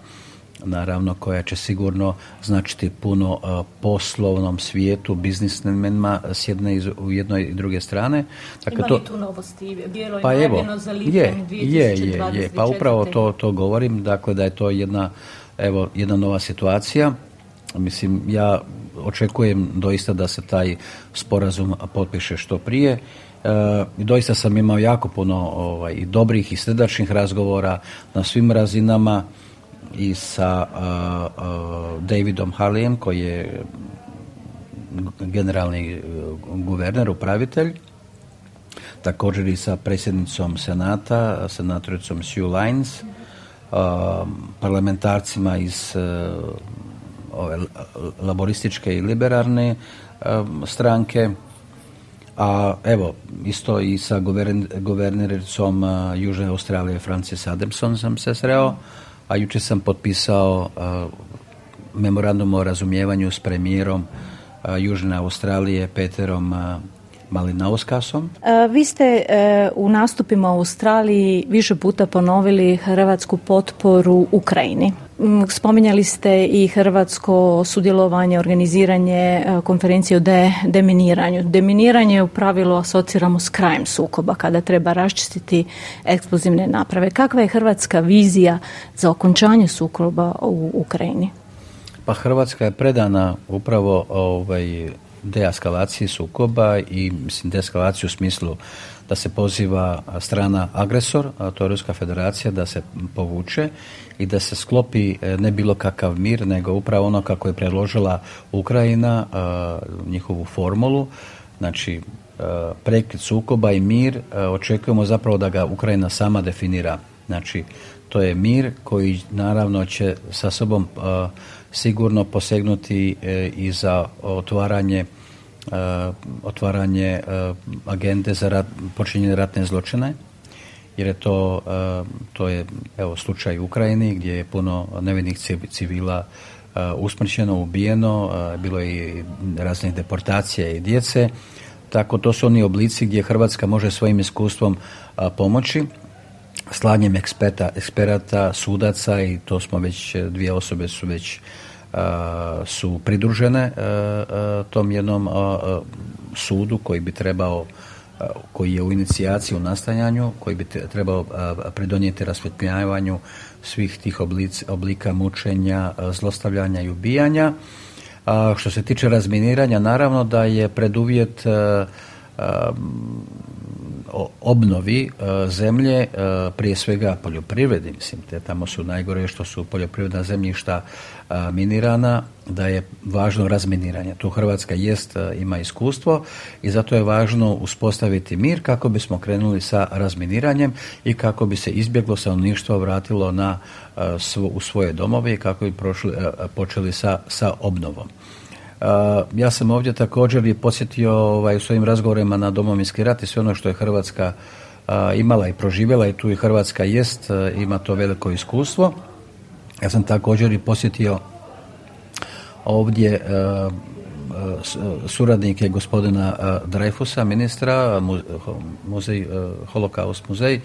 naravno, koja će sigurno značiti puno poslovnom svijetu, biznismenima s jedne iz, u jednoj i druge strane. Dakle, ima to, li tu novosti? Bijelo pa je najavljeno za lipnjem dvije tisuće dvadeset četvrte. Je, je, je. Pa upravo to, to govorim, dakle da je to jedna, evo, jedna nova situacija. Mislim, ja očekujem doista da se taj sporazum potpiše što prije. E, doista sam imao jako puno ovaj, i dobrih i srdačnih razgovora na svim razinama i sa a, a, Davidom Harleyem, koji je generalni guverner, upravitelj, također i sa predsjednicom Senata, senatoricom Sue Lyons, a, parlamentarcima iz a, ove laborističke i liberarne um, stranke, a evo, isto i sa guvern, guvernericom uh, Južne Australije Frances Adamson sam se sreo, a jučer sam potpisao uh, memorandum o razumijevanju s premijerom uh, Južne Australije Peterom uh, Malinauskasom. A, vi ste e, u nastupima u Australiji više puta ponovili hrvatsku potporu Ukrajini. Spominjali ste i hrvatsko sudjelovanje, organiziranje konferencije o de, deminiranju. Deminiranje u pravilu asociramo s krajem sukoba, kada treba raščistiti eksplozivne naprave. Kakva je hrvatska vizija za okončanje sukoba u Ukrajini? Pa Hrvatska je predana upravo ovaj deeskalaciji sukoba i mislim deeskalaciju u smislu da se poziva strana agresor, a to je Ruska federacija, da se povuče i da se sklopi ne bilo kakav mir, nego upravo ono kako je predložila Ukrajina, a, njihovu formulu, znači a, prekid sukoba i mir, a, očekujemo zapravo da ga Ukrajina sama definira. Znači, to je mir koji naravno će sa sobom a, sigurno posegnuti e, i za otvaranje e, otvaranje e, agende za rat, počinjene ratne zločine, jer je to, e, to je evo, slučaj u Ukrajini gdje je puno nevinih civila e, usmrćeno, ubijeno, bilo je i raznih deportacija i djece. Tako to su oni oblici gdje Hrvatska može svojim iskustvom pomoći, slanjem eksperta, eksperata, sudaca, i to smo već, dvije osobe su već su pridružene tom jednom sudu koji bi trebao, koji je u inicijaciji, u nastajanju, koji bi trebao pridonijeti rasvjetljavanju svih tih oblic, oblika mučenja, zlostavljanja i ubijanja. A što se tiče razminiranja, naravno da je preduvjet a, a, obnovi a, zemlje, a, prije svega poljoprivredi, mislim, te tamo su najgore što su poljoprivredna zemljišta a, minirana, da je važno razminiranje. Tu Hrvatska jest, a, ima iskustvo i zato je važno uspostaviti mir kako bismo krenuli sa razminiranjem i kako bi se izbjeglo stanovništvo vratilo na u svoje domove i kako bi prošli, počeli sa, sa obnovom. Ja sam ovdje također i podsjetio ovaj, u svojim razgovorima na Domovinski rat i sve ono što je Hrvatska imala i proživjela, i tu i Hrvatska jest, ima to veliko iskustvo. Ja sam također i posjetio ovdje suradnike gospodina Dreyfusa, ministra, muzej, Holokaust muzej,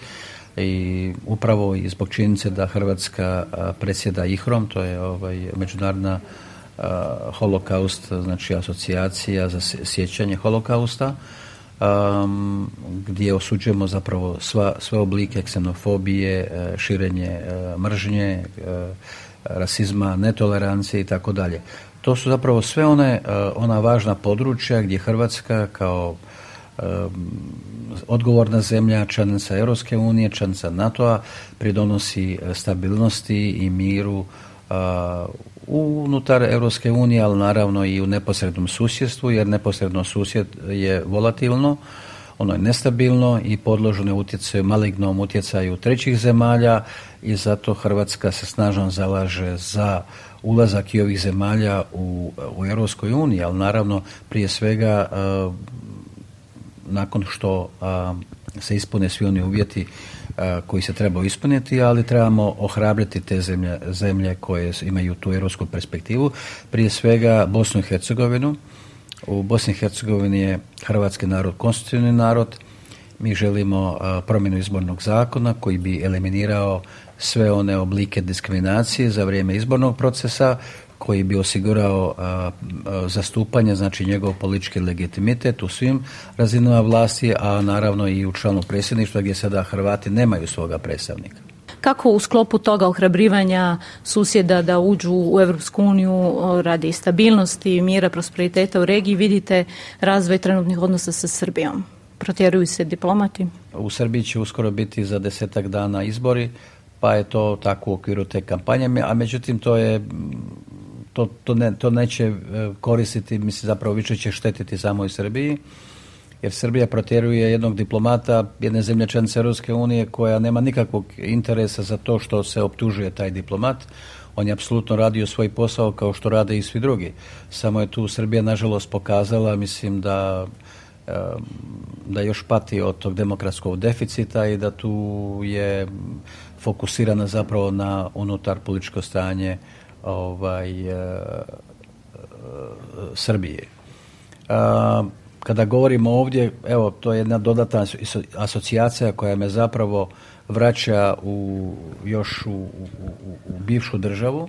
i upravo i zbog činjenice da Hrvatska predsjeda IHROM, to je ovaj međunarodna a, holokaust, znači asocijacija za sjećanje holokausta, a, gdje osuđujemo zapravo sva, sve oblike ksenofobije, a, širenje a, mržnje, a, rasizma, netolerancije i tako dalje. To su zapravo sve one, a, ona važna područja gdje Hrvatska kao odgovorna zemlja, članica Europske unije, članica NATO-a, pridonosi stabilnosti i miru a, unutar Europske unije, ali naravno i u neposrednom susjedstvu, jer neposredno susjed je volatilno, ono je nestabilno i podložno utjecaju, malignom utjecaju trećih zemalja, i zato Hrvatska se snažno zalaže za ulazak i ovih zemalja u, u Europskoj uniji, ali naravno prije svega a, nakon što a, se ispune svi oni uvjeti a, koji se trebaju ispuniti, ali trebamo ohrabriti te zemlje, zemlje koje imaju tu europsku perspektivu, prije svega Bosnu i Hercegovinu. U Bosni i Hercegovini je hrvatski narod konstitutivni narod. Mi želimo a, promjenu izbornog zakona koji bi eliminirao sve one oblike diskriminacije za vrijeme izbornog procesa, koji bi osigurao a, a, zastupanje, znači njegov politički legitimitet u svim razinama vlasti, a naravno i u članu predsjedništva gdje sada Hrvati nemaju svoga predstavnika. Kako u sklopu toga ohrabrivanja susjeda da uđu u Europsku uniju radi stabilnosti, mira, prosperiteta u regiji vidite razvoj trenutnih odnosa sa Srbijom? Protjeruju se diplomati? U Srbiji će uskoro biti za desetak dana izbori, pa je to tako u okviru te kampanje, a međutim to je... To, to, ne, to neće koristiti, mislim, zapravo više će štetiti samoj Srbiji, jer Srbija protjeruje jednog diplomata jedne zemlje članice Europske unije koja nema nikakvog interesa za to što se optužuje taj diplomat. On je apsolutno radio svoj posao kao što rade i svi drugi. Samo je tu Srbija nažalost pokazala, mislim, da, da još pati od tog demokratskog deficita i da tu je fokusirana zapravo na unutar političko stanje Ovaj, e, Srbije. A, kada govorimo ovdje, evo, to je jedna dodatna asocijacija koja me zapravo vraća u, još u, u, u bivšu državu.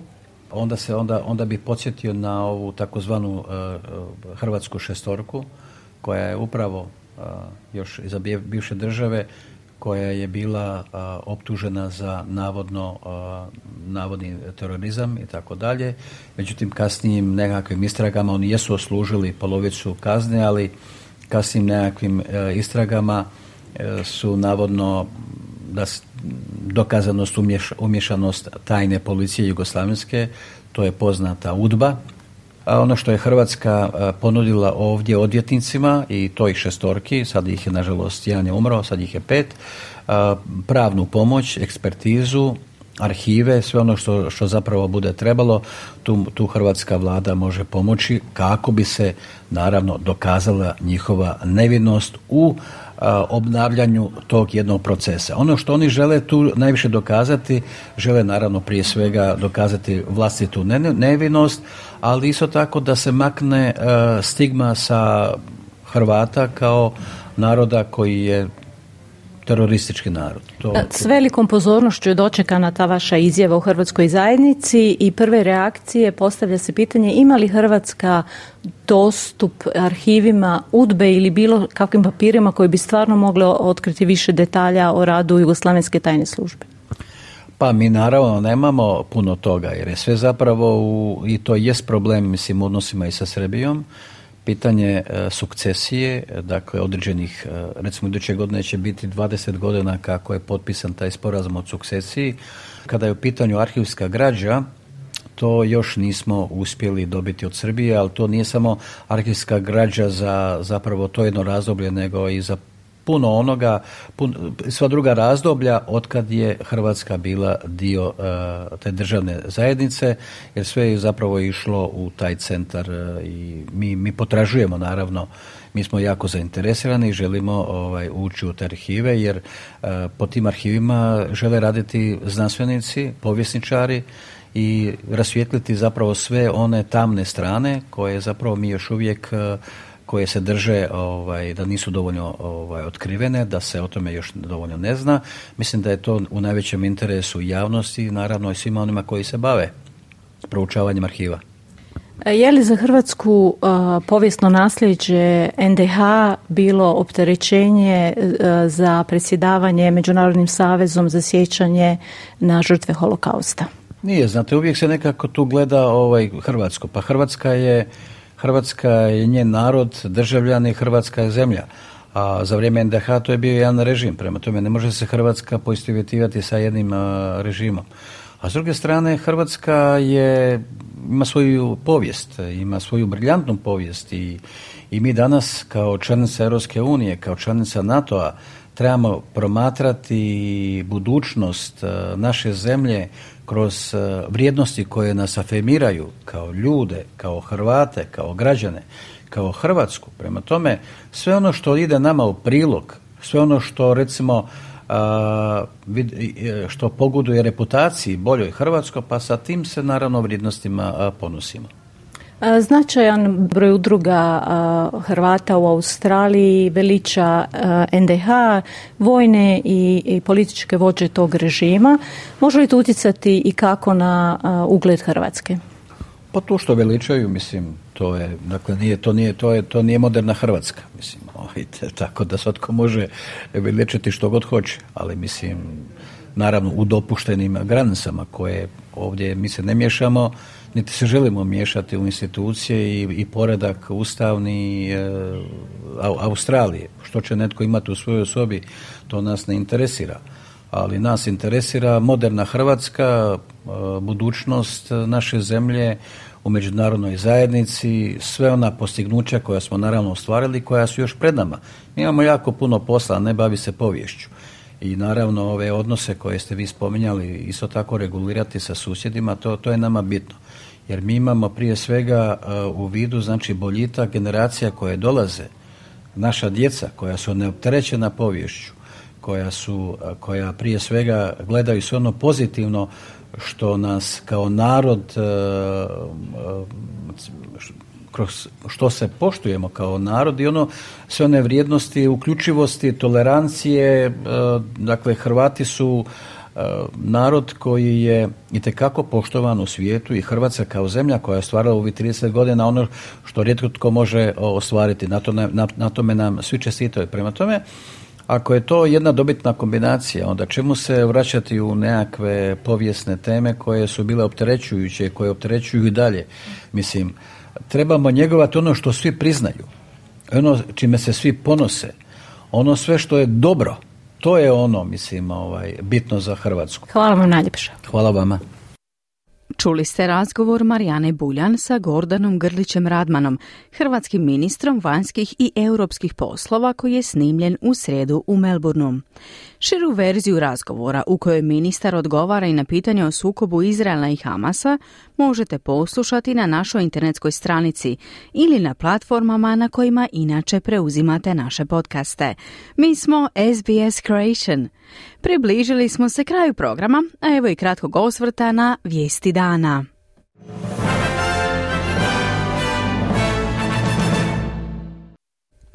Onda, se, onda, onda bi podsjetio na ovu takozvanu e, Hrvatsku šestorku, koja je upravo e, još iza bivše države, koja je bila a, optužena za navodno a, navodni terorizam i tako dalje. Međutim, kasnijim nekakvim istragama oni jesu oslužili polovicu kazne, ali kasnijim nekakvim a, istragama a, su navodno da dokazanost umješ, umješanost tajne policije jugoslavenske, to je poznata UDBA. A ono što je Hrvatska ponudila ovdje odvjetnicima i to ih šestorki, sad ih je nažalost jedan je umro, sad ih je pet, pravnu pomoć, ekspertizu, arhive, sve ono što, što zapravo bude trebalo, tu, tu hrvatska vlada može pomoći kako bi se naravno dokazala njihova nevinost u obnavljanju tog jednog procesa. Ono što oni žele tu najviše dokazati, žele naravno prije svega dokazati vlastitu nevinost, ali isto tako da se makne stigma sa Hrvata kao naroda koji je teroristički narod. To... S velikom pozornošću je dočekana ta vaša izjava u hrvatskoj zajednici i prve reakcije, postavlja se pitanje ima li Hrvatska dostup arhivima UDBA ili bilo kakvim papirima koji bi stvarno mogle otkriti više detalja o radu jugoslavenske tajne službe? Pa mi naravno nemamo puno toga jer je sve zapravo u, i to jest problem, mislim, u odnosima i sa Srbijom. Pitanje e, sukcesije, dakle određenih, e, recimo iduće godine će biti dvadeset godina kako je potpisan taj sporazum o sukcesiji. Kada je u pitanju arhivska građa, to još nismo uspjeli dobiti od Srbije, ali to nije samo arhivska građa za zapravo to jedno razdoblje, nego i za puno onoga, pun, sva druga razdoblja otkad je Hrvatska bila dio uh, te državne zajednice, jer sve je zapravo išlo u taj centar uh, i mi, mi potražujemo naravno, mi smo jako zainteresirani i želimo ovaj, ući u te arhive, jer uh, po tim arhivima žele raditi znanstvenici, povjesničari i rasvijetliti zapravo sve one tamne strane koje zapravo mi još uvijek uh, koje se drže ovaj, da nisu dovoljno ovaj, otkrivene, da se o tome još dovoljno ne zna. Mislim da je to u najvećem interesu javnosti, naravno i svima onima koji se bave proučavanjem arhiva. Je li za Hrvatsku uh, povijesno nasljeđe N D H bilo opterećenje uh, za predsjedavanje Međunarodnim savezom za sjećanje na žrtve Holokausta? Nije, znate, uvijek se nekako tu gleda ovaj, Hrvatsku. Pa Hrvatska je Hrvatska je njen narod, državljani, Hrvatska je zemlja. A za vrijeme N D H to je bio jedan režim, prema tome ne može se Hrvatska poistovjetivati sa jednim a, režimom. A s druge strane, Hrvatska je, ima svoju povijest, ima svoju briljantnu povijest i, i mi danas kao članica Europske unije, kao članica NATO-a, trebamo promatrati budućnost naše zemlje kroz vrijednosti koje nas afirmiraju kao ljude, kao Hrvate, kao građane, kao Hrvatsku. Prema tome, sve ono što ide nama u prilog, sve ono što recimo što pogoduje reputaciji boljoj Hrvatskoj, pa sa tim se naravno vrijednostima ponosimo. Značajan broj udruga Hrvata u Australiji veliča N D H, vojne i, i političke vođe tog režima. Može li to utjecati i kako na ugled Hrvatske? Pa to što veličaju, mislim, to je, dakle, nije, to nije, to je, to nije moderna Hrvatska, mislim, ovdje, tako da svatko može veličati što god hoće, ali mislim, naravno u dopuštenim granicama koje ovdje mi se ne miješamo, niti se želimo miješati u institucije i, i poredak ustavni e, Australije. Što će netko imati u svojoj sobi, to nas ne interesira. Ali nas interesira moderna Hrvatska, e, budućnost naše zemlje u međunarodnoj zajednici, sve ona postignuća koja smo naravno ostvarili, koja su još pred nama. Mi imamo jako puno posla, ne bavi se poviješću. I naravno ove odnose koje ste vi spominjali isto tako regulirati sa susjedima, to, to je nama bitno. Jer mi imamo prije svega uh, u vidu, znači, boljitak generacija koje dolaze, naša djeca koja su neopterećena poviješću, koja, su, uh, koja prije svega gledaju sve ono pozitivno što nas kao narod, uh, uh, kroz što se poštujemo kao narod i ono sve one vrijednosti, uključivosti, tolerancije, uh, dakle Hrvati su narod koji je itekako poštovan u svijetu i Hrvatska kao zemlja koja je ostvarila u ovih trideset godina ono što rijetko tko može ostvariti. Na, to ne, na, na tome nam svi čestitaju. Prema tome, ako je to jedna dobitna kombinacija, onda čemu se vraćati u nekakve povijesne teme koje su bile opterećujuće, koje opterećuju i dalje. Mislim, trebamo njegovati ono što svi priznaju, ono čime se svi ponose, ono sve što je dobro. To je ono, mislim, ovaj, bitno za Hrvatsku. Hvala vam najljepša. Hvala vama. Čuli ste razgovor Marijane Buljan sa Gordanom Grlićem-Radmanom, hrvatskim ministrom vanjskih i europskih poslova koji je snimljen u srijedu u Melbourneu. Širu verziju razgovora u kojoj ministar odgovara i na pitanje o sukobu Izraela i Hamasa možete poslušati na našoj internetskoj stranici ili na platformama na kojima inače preuzimate naše podcaste. Mi smo S B S Creation. Približili smo se kraju programa, a evo i kratkog osvrta na vijesti dana.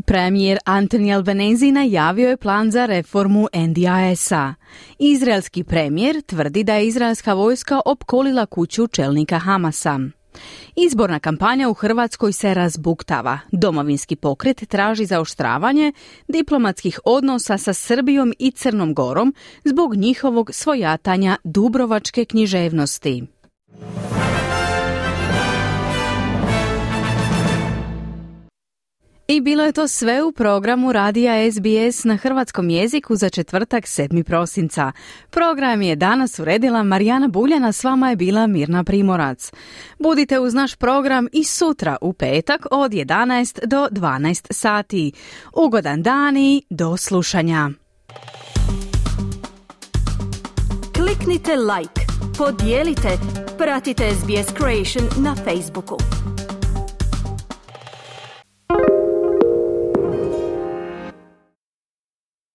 Premijer Anthony Albanese najavio je plan za reformu N D I S-a. Izraelski premijer tvrdi da je izraelska vojska opkolila kuću čelnika Hamasa. Izborna kampanja u Hrvatskoj se razbuktava. Domovinski pokret traži zaoštravanje diplomatskih odnosa sa Srbijom i Crnom Gorom zbog njihovog svojatanja dubrovačke književnosti. I bilo je to sve u programu Radija S B S na hrvatskom jeziku za četvrtak sedmog prosinca. Program je danas uredila Marijana Buljana, s vama je bila Mirna Primorac. Budite uz naš program i sutra u petak od jedanaest do dvanaest sati. Ugodan dan i do slušanja. Kliknite like, podijelite, pratite S B S Creation na Facebooku.